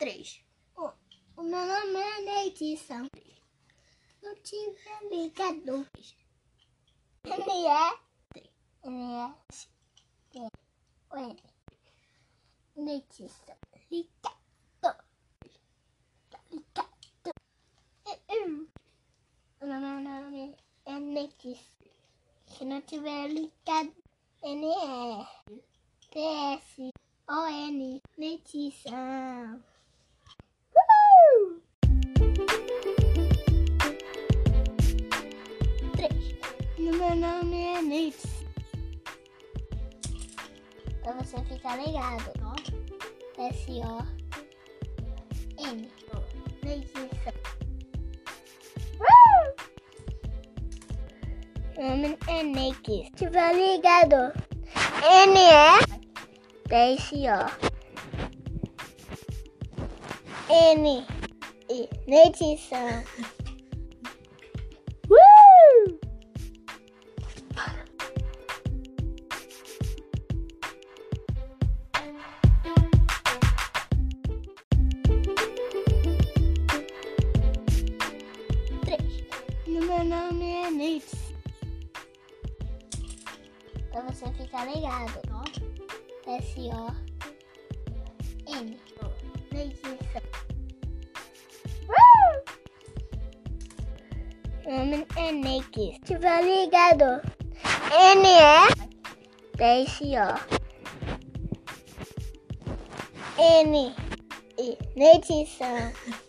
3. O meu nome é Netson. Eu tive um ligador. Netson. Ligador. O meu nome é Netson. Se não tiver ligador, N-E-T-S-O-N. Netson. Meu nome é Netson. Pra você ficar ligado, ó. S-O-N. Netson. Meu nome é Netson. Se tiver ligado, N-E-T-S-O-N. E Netson. Meu nome é Netson. Pra você ficar ligado, ó. S-O-N. Netson. Meu nome é Netson. Se tiver ligado, N-E-T-S-O-N. Netson.